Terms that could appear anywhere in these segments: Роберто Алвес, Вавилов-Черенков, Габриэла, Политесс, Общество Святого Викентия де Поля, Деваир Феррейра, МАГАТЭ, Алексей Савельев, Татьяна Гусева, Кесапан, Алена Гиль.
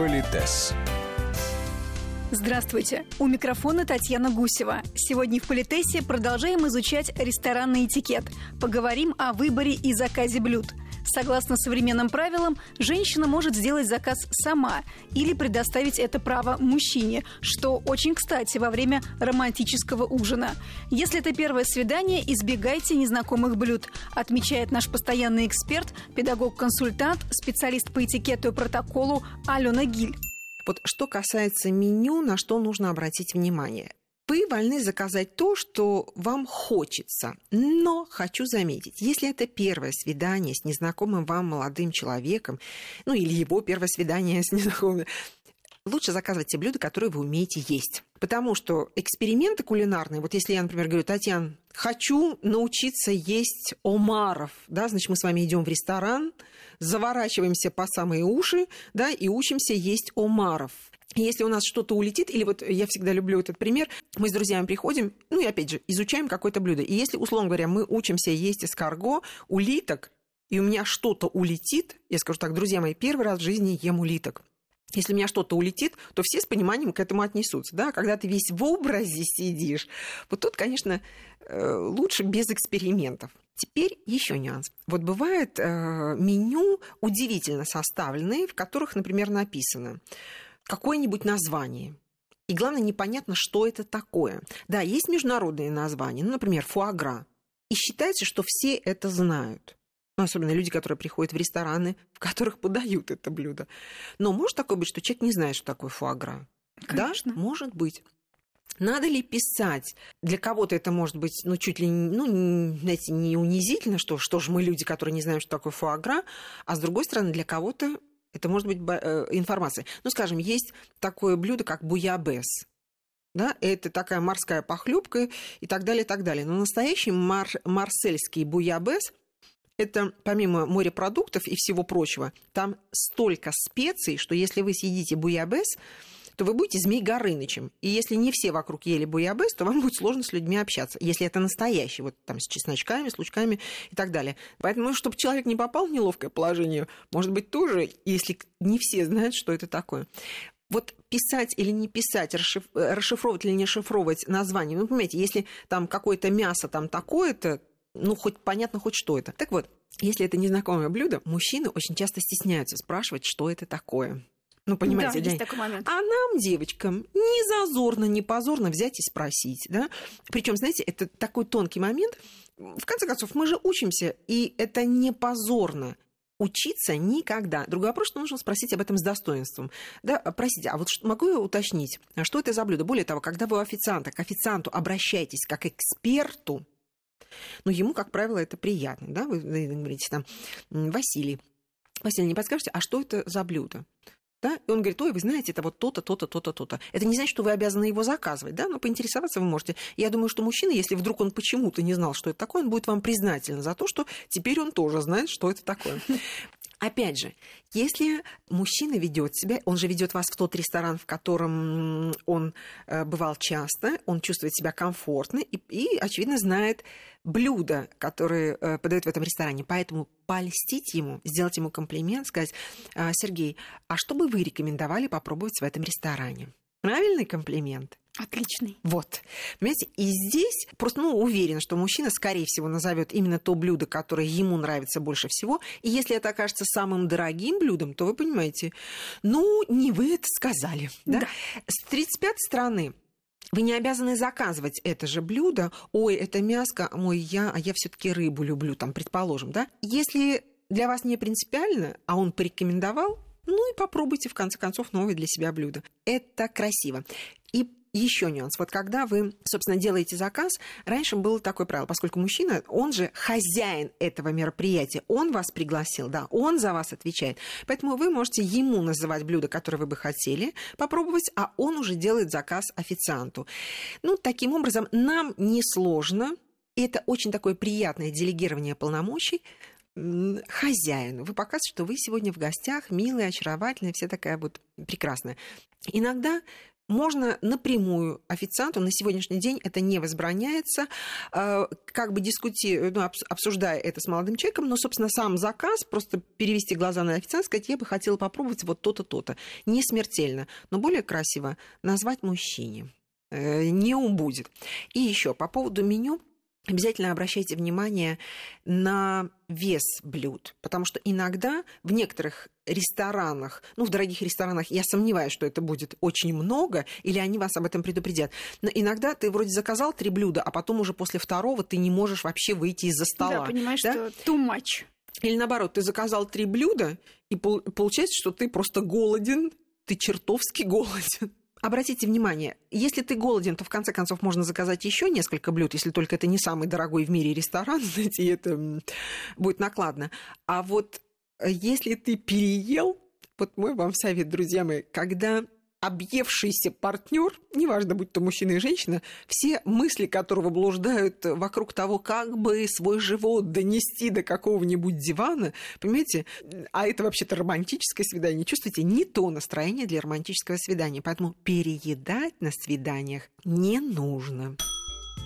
Политесс. Здравствуйте! У микрофона Татьяна Гусева. Сегодня в Политессе продолжаем изучать ресторанный этикет. Поговорим о выборе и заказе блюд. Согласно современным правилам, женщина может сделать заказ сама или предоставить это право мужчине, что очень кстати во время романтического ужина. Если это первое свидание, избегайте незнакомых блюд, отмечает наш постоянный эксперт, педагог-консультант, специалист по этикету и протоколу Алена Гиль. Вот что касается меню, на что нужно обратить внимание. Вы вольны заказать то, что вам хочется. Но хочу заметить, если это первое свидание с незнакомым вам молодым человеком, ну или его первое свидание с незнакомым, лучше заказывать те блюда, которые вы умеете есть. Потому что эксперименты кулинарные, вот если я, например, говорю: Татьяна, хочу научиться есть омаров, да, значит, мы с вами идем в ресторан, заворачиваемся по самые уши, да, и учимся есть омаров. Если у нас что-то улетит, или вот я всегда люблю этот пример, мы с друзьями приходим, ну и опять же, изучаем какое-то блюдо. И если, условно говоря, мы учимся есть эскарго, улиток, и у меня что-то улетит, я скажу так: друзья мои, первый раз в жизни ем улиток. Если у меня что-то улетит, то все с пониманием к этому отнесутся. Да? Когда ты весь в образе сидишь, вот тут, конечно, лучше без экспериментов. Теперь еще нюанс. Вот бывает меню удивительно составленные, в которых, например, написано какое-нибудь название. И главное, непонятно, что это такое. Да, есть международные названия, ну, например, фуагра. И считается, что все это знают. Ну, особенно люди, которые приходят в рестораны, в которых подают это блюдо. Но может такое быть, что человек не знает, что такое фуагра? Конечно. Да, может быть. Надо ли писать? Для кого-то это может быть, ну, чуть ли ну, знаете, не унизительно, что же мы люди, которые не знаем, что такое фуагра, а с другой стороны, для кого-то это может быть информация. Ну, скажем, есть такое блюдо, как буябес. Да, это такая морская похлебка и так далее, и так далее. Но настоящий марсельский буябес — это помимо морепродуктов и всего прочего, там столько специй, что если вы съедите буябес, то вы будете Змей Горынычем. И если не все вокруг ели буябес, то вам будет сложно с людьми общаться, если это настоящий, вот там с чесночками, с лучками и так далее. Поэтому, чтобы человек не попал в неловкое положение, может быть, тоже, если не все знают, что это такое. Вот писать или не писать, расшифровывать или не расшифровывать название. Вы понимаете, если там какое-то мясо там такое-то, ну, хоть понятно, хоть что это. Так вот, если это незнакомое блюдо, мужчины очень часто стесняются спрашивать, что это такое. Ну, понимаете, да, есть такой момент. А нам, девочкам, не зазорно, не позорно взять и спросить, да? Причем, знаете, это такой тонкий момент. В конце концов, мы же учимся, и это не позорно. Учиться никогда. Другой вопрос, что нужно спросить об этом с достоинством. Да, простите, а вот могу я уточнить, что это за блюдо? Более того, когда вы у официанта, к официанту обращаетесь как к эксперту, но ему, как правило, это приятно, да, вы говорите там: Василий, не подскажете, а что это за блюдо? Да? И он говорит: ой, вы знаете, это вот то-то, то-то, то-то, то-то. Это не значит, что вы обязаны его заказывать, да, но поинтересоваться вы можете. Я думаю, что мужчина, если вдруг он почему-то не знал, что это такое, он будет вам признателен за то, что теперь он тоже знает, что это такое. Опять же, если мужчина ведет себя, он же ведет вас в тот ресторан, в котором он бывал часто, он чувствует себя комфортно и очевидно, знает блюда, которые подают в этом ресторане. Поэтому польстить ему, сделать ему комплимент, сказать: Сергей, а что бы вы рекомендовали попробовать в этом ресторане? Правильный комплимент? Отличный. Вот. Понимаете, и здесь просто уверена, что мужчина, скорее всего, назовет именно то блюдо, которое ему нравится больше всего. И если это окажется самым дорогим блюдом, то вы понимаете, ну, не вы это сказали. Да? Да. С 35-й стороны вы не обязаны заказывать это же блюдо. Ой, это мяско, ой, я все-таки рыбу люблю, там, предположим. Да? Если для вас не принципиально, а он порекомендовал, ну и попробуйте, в конце концов, новое для себя блюдо. Это красиво. И еще нюанс. Вот когда вы, собственно, делаете заказ, раньше было такое правило, поскольку мужчина, он же хозяин этого мероприятия, он вас пригласил, да, он за вас отвечает. Поэтому вы можете ему называть блюдо, которое вы бы хотели попробовать, а он уже делает заказ официанту. Ну, таким образом, нам несложно, и это очень такое приятное делегирование полномочий хозяину. Вы показываете, что вы сегодня в гостях, милая, очаровательная, вся такая вот прекрасная. Иногда можно напрямую официанту, на сегодняшний день это не возбраняется, как бы обсуждая это с молодым человеком, но, собственно, сам заказ, просто перевести глаза на официанта, сказать, я бы хотела попробовать вот то-то, то-то. Не смертельно, но более красиво назвать мужчине. Не убудет. И еще по поводу меню. Обязательно обращайте внимание на вес блюд, потому что иногда в некоторых ресторанах, в дорогих ресторанах, я сомневаюсь, что это будет очень много, или они вас об этом предупредят, но иногда ты вроде заказал 3 блюда, а потом уже после второго ты не можешь вообще выйти из-за стола. Да, понимаешь, да? Что too much. Или наоборот, ты заказал 3 блюда, и получается, что ты просто голоден, ты чертовски голоден. Обратите внимание, если ты голоден, то в конце концов можно заказать еще несколько блюд, если только это не самый дорогой в мире ресторан, знаете, и это будет накладно. А вот если ты переел, вот мой вам совет, друзья мои, когда объевшийся партнер, неважно, будь то мужчина и женщина, все мысли которого блуждают вокруг того, как бы свой живот донести до какого-нибудь дивана, понимаете, а это вообще-то романтическое свидание, чувствуете, не то настроение для романтического свидания, поэтому переедать на свиданиях не нужно.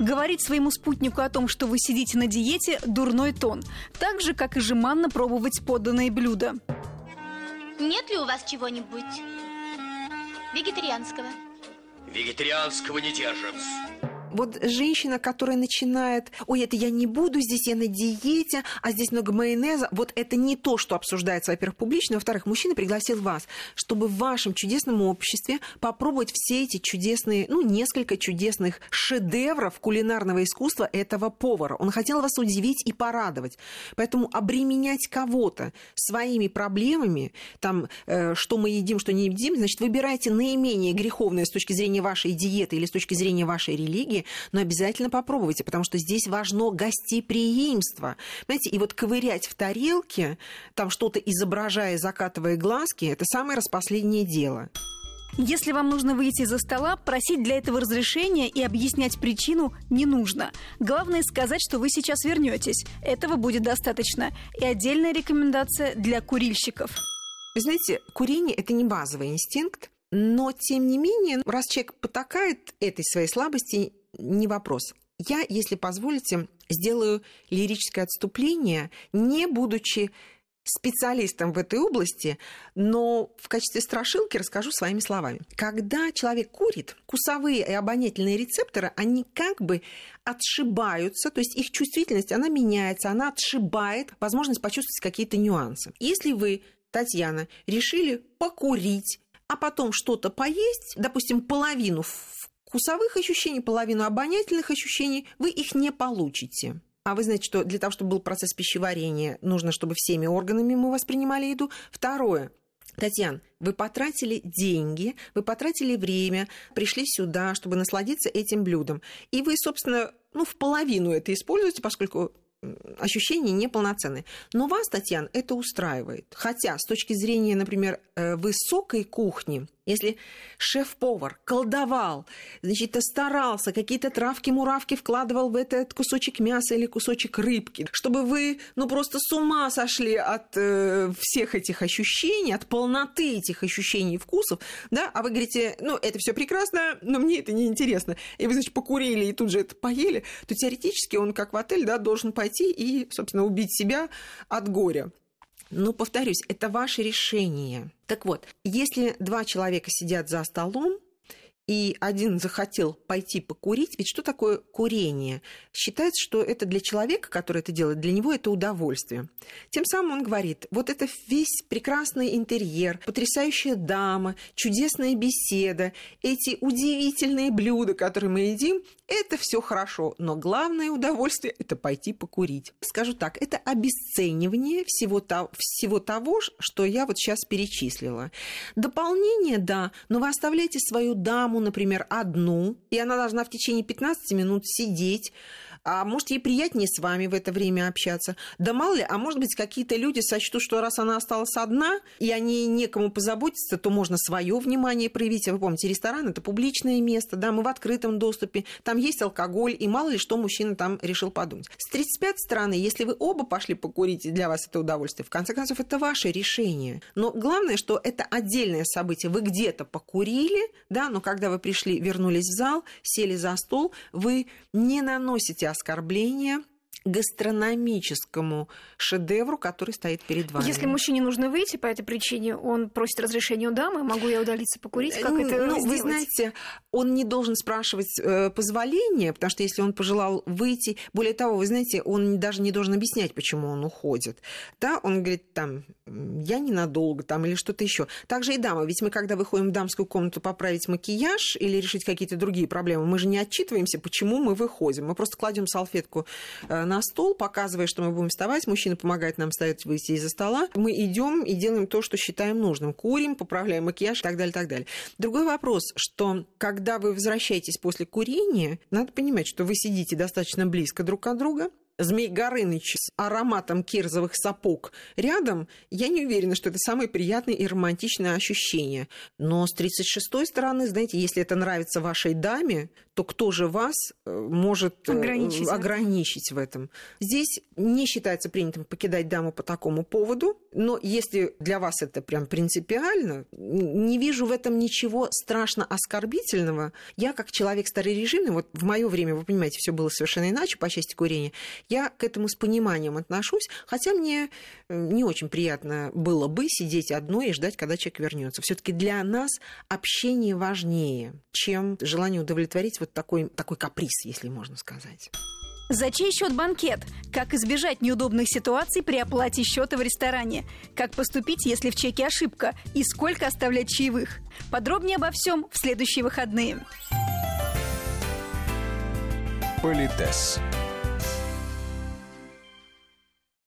Говорить своему спутнику о том, что вы сидите на диете, дурной тон, так же, как и жеманно пробовать поданные блюда. Нет ли у вас чего-нибудь вегетарианского? Вегетарианского не держим. Вот женщина, которая начинает, ой, это я не буду, здесь я на диете, а здесь много майонеза. Вот это не то, что обсуждается, во-первых, публично. Во-вторых, мужчина пригласил вас, чтобы в вашем чудесном обществе попробовать все эти чудесные, несколько чудесных шедевров кулинарного искусства этого повара. Он хотел вас удивить и порадовать. Поэтому обременять кого-то своими проблемами, что мы едим, что не едим, значит, выбирайте наименее греховное с точки зрения вашей диеты или с точки зрения вашей религии, но обязательно попробуйте, потому что здесь важно гостеприимство. Знаете, и вот ковырять в тарелке, что-то изображая, закатывая глазки, это самое распоследнее дело. Если вам нужно выйти из-за стола, просить для этого разрешения и объяснять причину не нужно. Главное сказать, что вы сейчас вернетесь. Этого будет достаточно. И отдельная рекомендация для курильщиков. Вы знаете, курение – это не базовый инстинкт, но, тем не менее, раз человек потакает этой своей слабости, не вопрос. Я, если позволите, сделаю лирическое отступление, не будучи специалистом в этой области, но в качестве страшилки расскажу своими словами. Когда человек курит, вкусовые и обонятельные рецепторы, они как бы отшибаются, то есть их чувствительность, она меняется, она отшибает возможность почувствовать какие-то нюансы. Если вы, Татьяна, решили покурить, а потом что-то поесть, допустим, половину вкусовых ощущений, половину обонятельных ощущений, вы их не получите. А вы знаете, что для того, чтобы был процесс пищеварения, нужно, чтобы всеми органами мы воспринимали еду. Второе. Татьяна, вы потратили деньги, вы потратили время, пришли сюда, чтобы насладиться этим блюдом. И вы, собственно, в половину это используете, поскольку ощущения неполноценные. Но вас, Татьяна, это устраивает. Хотя с точки зрения, например, высокой кухни, если шеф-повар колдовал, старался, какие-то травки-муравки вкладывал в этот кусочек мяса или кусочек рыбки, чтобы вы, просто с ума сошли от всех этих ощущений, от полноты этих ощущений и вкусов, да, а вы говорите, это все прекрасно, но мне это неинтересно, и вы, покурили и тут же это поели, то теоретически он, как в отель, да, должен пойти и, собственно, убить себя от горя. Но, повторюсь, это ваше решение. Так вот, если 2 человека сидят за столом, и один захотел пойти покурить, ведь что такое курение? Считается, что это для человека, который это делает, для него это удовольствие. Тем самым он говорит, вот это весь прекрасный интерьер, потрясающая дама, чудесная беседа, эти удивительные блюда, которые мы едим, это все хорошо, но главное удовольствие – это пойти покурить. Скажу так, это обесценивание всего того, что я вот сейчас перечислила. Дополнение – да, но вы оставляете свою даму, например, одну, и она должна в течение 15 минут сидеть, а может, ей приятнее с вами в это время общаться. Да мало ли, а может быть, какие-то люди сочтут, что раз она осталась одна, и о ней некому позаботиться, то можно свое внимание проявить. Вы помните, ресторан – это публичное место, да, мы в открытом доступе, там есть алкоголь, и мало ли, что мужчина там решил подумать. С 35-й стороны, если вы оба пошли покурить, и для вас это удовольствие, в конце концов, это ваше решение. Но главное, что это отдельное событие. Вы где-то покурили, да, но когда вы пришли, вернулись в зал, сели за стол, вы не наносите оскорбления гастрономическому шедевру, который стоит перед вами. Если мужчине нужно выйти по этой причине, он просит разрешения у дамы, могу я удалиться покурить, как это сделать? Вы знаете, он не должен спрашивать позволения, потому что если он пожелал выйти, более того, вы знаете, он даже не должен объяснять, почему он уходит. Да, он говорит, там, я ненадолго, там, или что-то еще. Также и дама, ведь мы, когда выходим в дамскую комнату поправить макияж или решить какие-то другие проблемы, мы же не отчитываемся, почему мы выходим. Мы просто кладем салфетку на стол, показывая, что мы будем вставать. Мужчина помогает нам встать, выйти из-за стола. Мы идем и делаем то, что считаем нужным. Курим, поправляем макияж и так далее, так далее. Другой вопрос, что когда вы возвращаетесь после курения, надо понимать, что вы сидите достаточно близко друг от друга. Змей Горыныч с ароматом кирзовых сапог рядом, я не уверена, что это самое приятное и романтичное ощущение. Но с 36-й стороны, знаете, если это нравится вашей даме, то кто же вас может ограничить в этом? Здесь не считается принятым покидать даму по такому поводу, но если для вас это прям принципиально, не вижу в этом ничего страшно оскорбительного. Я, как человек старорежимный, вот в мое время, вы понимаете, все было совершенно иначе по части курения, я к этому с пониманием отношусь, хотя мне не очень приятно было бы сидеть одной и ждать, когда человек вернется. Все-таки для нас общение важнее, чем желание удовлетворить вот такой каприз, если можно сказать. За чей счет банкет? Как избежать неудобных ситуаций при оплате счета в ресторане? Как поступить, если в чеке ошибка? И сколько оставлять чаевых? Подробнее обо всем в следующие выходные. Политесс.